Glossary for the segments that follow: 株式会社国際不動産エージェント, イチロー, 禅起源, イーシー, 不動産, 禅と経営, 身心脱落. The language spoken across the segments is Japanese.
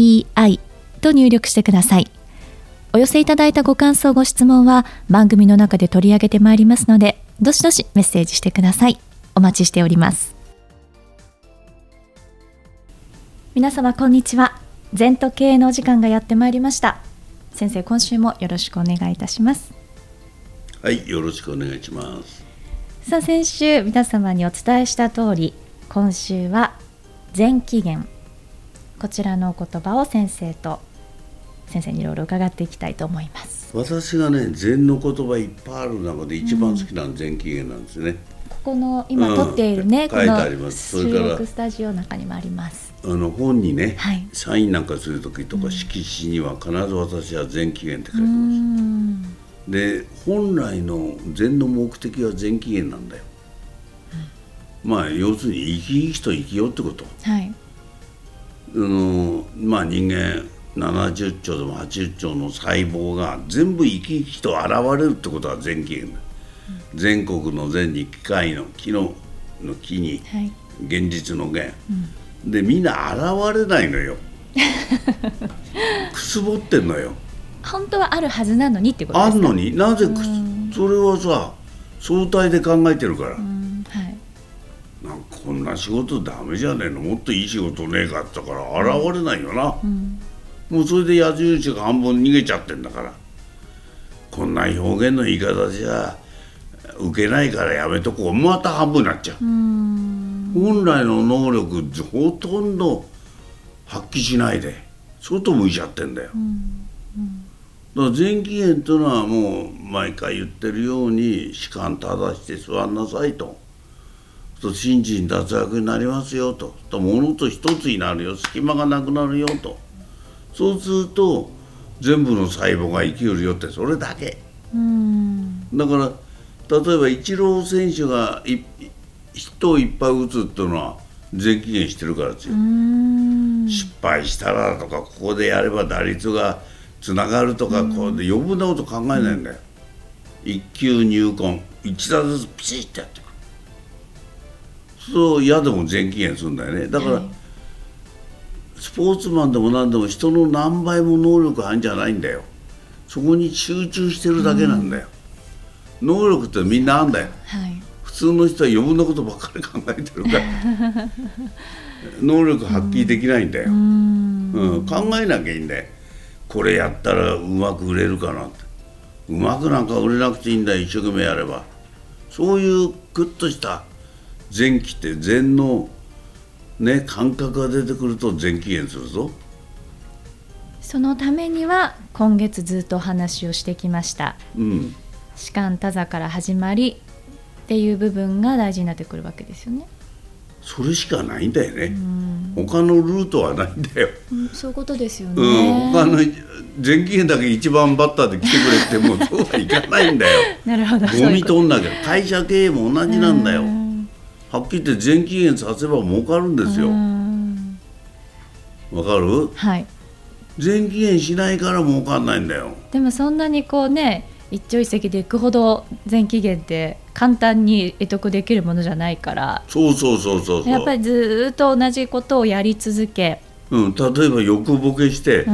ZENTOKEIEI と入力してください。お寄せいただいたご感想ご質問は番組の中で取り上げてまいりますので、どしどしメッセージしてください。お待ちしております。皆様こんにちは。禅と経営のお時間がやってまいりました。先生、今週もよろしくお願いいたします。はい、よろしくお願いします。さあ、先週皆様にお伝えした通り、今週は禅起源、こちらのお言葉を先生にいろいろ伺っていきたいと思います。私がね、禅の言葉いっぱいある中で一番好きなのは禅起源なんですね、ここの今撮っているね、書いてあります。この収録スタジオの中にもあります。本にね、はい、サインなんかするときとか色紙には必ず私は禅起源って書いてます。で、本来の禅の目的は禅起源なんだよ、まあ要するに生き生きと生きようってこと、はい、まあ、人間70兆でも80兆の細胞が全部生き生きと現れるってことは禅起源だ、全国の禅に機械の木の木に、はい、現実の現、でみんな現れないのよくすぼってんのよ。本当はあるはずなのにってことですか。あるのになぜそれはさ、相対で考えてるから、はい、なんかこんな仕事ダメじゃねえの、もっといい仕事ねえかって言ったから現れないよな、もうそれで野獣種が半分逃げちゃってんだから、こんな表現の言い方じゃ受けないからやめとこう、また半分になっちゃう。本来の能力ほとんど発揮しないで外向いちゃってんだよ、だから禅起源というのはもう毎回言ってるように、士官正して座んなさいと、信心脱落になりますよと、物と一つになるよ、隙間がなくなるよと、そうすると全部の細胞が生きるよって、それだけ。だから例えばイチロー選手が人をいっぱい打つっていうのは禅起源してるからですよ。失敗したらとか、ここでやれば打率がつながるとか、こうで余分なこと考えないんだよ、一球入魂一打ずつピシッとやってくる。そう嫌でも全期限するんだよね。だから、スポーツマンでも何でも人の何倍も能力あるんじゃないんだよ、そこに集中してるだけなんだよ、能力ってみんなあんだよ、普通の人は余分なことばっかり考えてるから能力発揮できないんだよ、考えなきゃいいんだよ、これやったらうまく売れるかなって。うまくなんか売れなくていいんだよ、一生懸命やれば。そういうグッとした禅機って、禅の、ね、感覚が出てくると禅起源するぞ。そのためには今月ずっとお話をしてきました、士官多座から始まりっていう部分が大事になってくるわけですよね。それしかないんだよね、他のルートはないんだよ、そういうことですよね、他の全期限だけ1番バッターで来てくれてもそうはいかないんだよなるほど、ゴミ取んなきゃ、会社経営も同じなんだよ、はっきり言って全期限させば儲かるんですよ、わかる、はい、全期限しないから儲かんないんだよ。でもそんなにこうね、一朝一夕でいくほど全期限って簡単に得得できるものじゃないから、そうやっぱりずっと同じことをやり続け、例えば欲ボケして、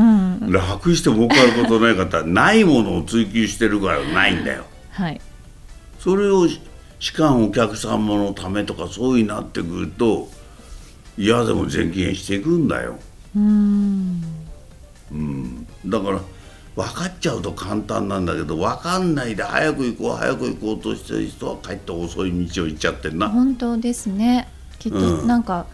楽して儲かることない方はないものを追求してるからないんだよ、はい、それを士官お客様のためとかそうになってくると、いやでも全期限していくんだよ、だから分かっちゃうと簡単なんだけど、分かんないで早く行こうとしてる人はかえって遅い道を行っちゃってるな。本当ですね、きっとなんか、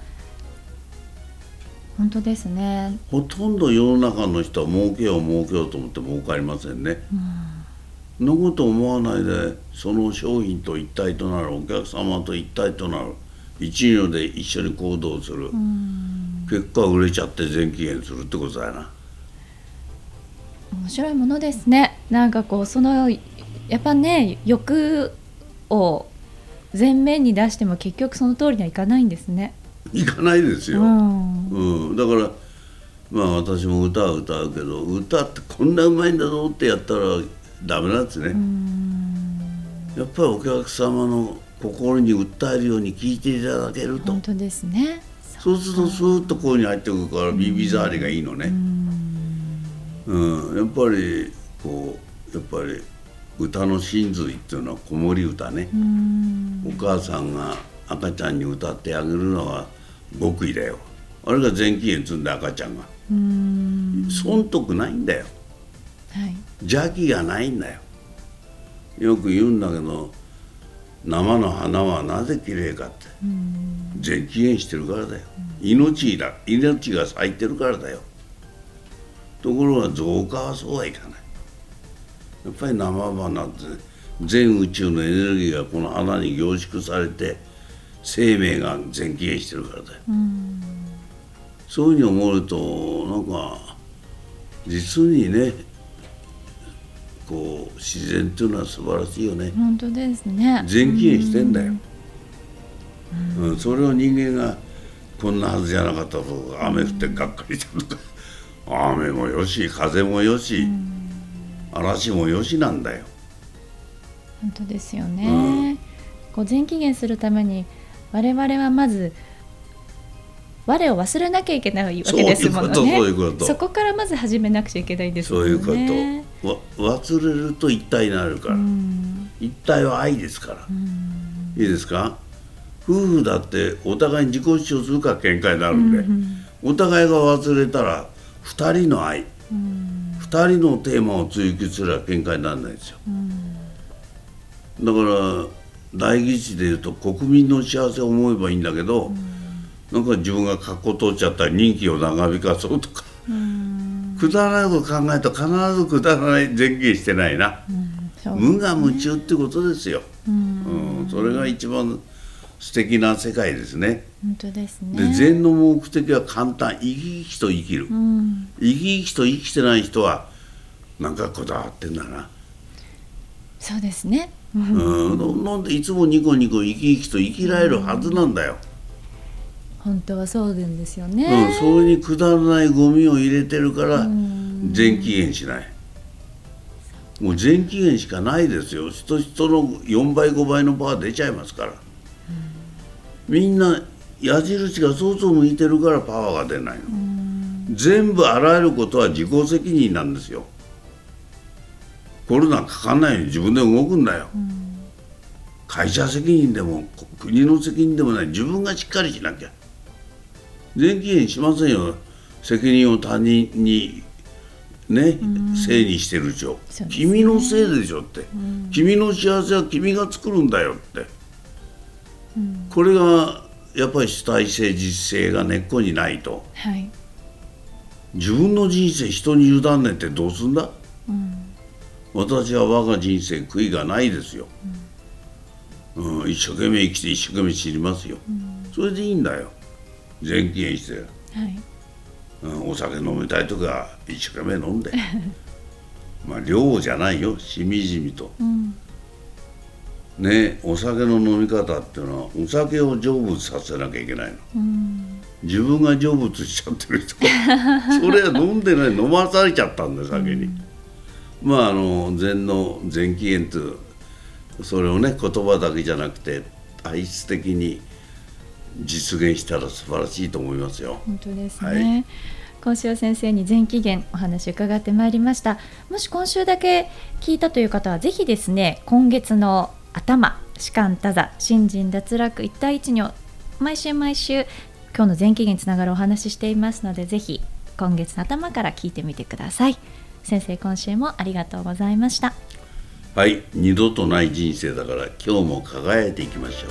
本当ですね、ほとんど世の中の人は儲けようと思って儲かりませんね、のこと思わないで、その商品と一体となる、お客様と一体となる、一両で一緒に行動する、結果売れちゃって全期限するってことだよな。面白いものですね。なんかこうそのやっぱね欲を前面に出しても結局その通りにはいかないんですね。いかないですよ、うんうん、だからまあ私も歌は歌うけど、歌ってこんなうまいんだぞってやったらダメなんですね。うん、やっぱりお客様の心に訴えるように聴いていただけると本当ですね。そうするとスーッとこうに入ってくるから耳障りがいいのね。うん、やっぱりこうやっぱり歌の真髄っていうのは子守歌ね。うん、お母さんが赤ちゃんに歌ってあげるのは極意だよ。あれが全期限積んだ赤ちゃんが、うーん、損得ないんだよ、はい、邪気がないんだよ。よく言うんだけど生の花はなぜ綺麗かって、うーん、全期限してるからだよ。命が咲いてるからだよ。ところが造花はそうはいかない。やっぱり生花って全宇宙のエネルギーがこの花に凝縮されて生命が全期限してるからだよ。うん、そういうふうに思うとなんか実にねこう自然というのは素晴らしいよね。本当ですね。全期限してんだよ。うん、うん、それを人間がこんなはずじゃなかったとか雨降ってがっかりしたとか雨もよし風もよし、うん、嵐もよしなんだよ。本当ですよね、うん、こう全期限するために我々はまず我を忘れなきゃいけないわけですものね。そういうこと。そこからまず始めなくちゃいけないですもんね。そういうこと。忘れると一体になるから、うん、一体は愛ですから、うん、いいですか。夫婦だってお互いに自己主張するから喧嘩になるんで、うんうん、お互いが忘れたら2人の愛、うん、2人のテーマを追求すれば喧嘩にならないですよ、うん、だから代議士でいうと国民の幸せを思えばいいんだけど、うん、なんか自分が格好通っちゃったり任期を長引かそうとか、うん、くだらないこと考えると必ずくだらない前傾してないな、うんそうですね、無我夢中ってことですよ、うんうん、それが一番素敵な世界ですね。本当ですね。で禅の目的は簡単、生き生きと生きる、うん、生き生きと生きてない人はなんかこだわってんだな。そうですね、うん、なんでいつもニコニコ生き生きと生きられるはずなんだよ、うん、本当はそうなんですよね、うん、それにくだらないゴミを入れてるから全期限しない、うん、もう全期限しかないですよ。人の4倍5倍のパワー出ちゃいますから、みんな矢印が外を向いてるからパワーが出ないの。全部あらゆることは自己責任なんですよ。コロナかかんないように自分で動くんだよ。会社責任でも国の責任でもない、自分がしっかりしなきゃ。全期限しませんよ。責任を他人にね、せいにしてるでしょ。君のせいでしょって、君の幸せは君が作るんだよって、うん、これがやっぱり主体性実性が根っこにないと、はい、自分の人生人に委ねてどうすんだ、うん、私は我が人生悔いがないですよ、うんうん、一生懸命生きて一生懸命知りますよ、うん、それでいいんだよ。全期限して、はいうん、お酒飲みたいとか一生懸命飲んでまあ量じゃないよ、しみじみと、うんね、お酒の飲み方っていうのはお酒を成仏させなきゃいけないの、うん、自分が成仏しちゃってる人それは飲んでない、飲まされちゃったんだ酒に、うん、まあ禅の全期限というそれをね言葉だけじゃなくて体質的に実現したら素晴らしいと思いますよ。本当ですね、はい、今週は先生に全期限お話伺ってまいりました。もし今週だけ聞いたという方はぜひですね、今月の頭、弛緩多座、信心脱落、一対一に毎週毎週今日の全期限につながるお話ししていますので、ぜひ今月の頭から聞いてみてください。先生、今週もありがとうございました。はい、二度とない人生だから今日も輝いていきましょう。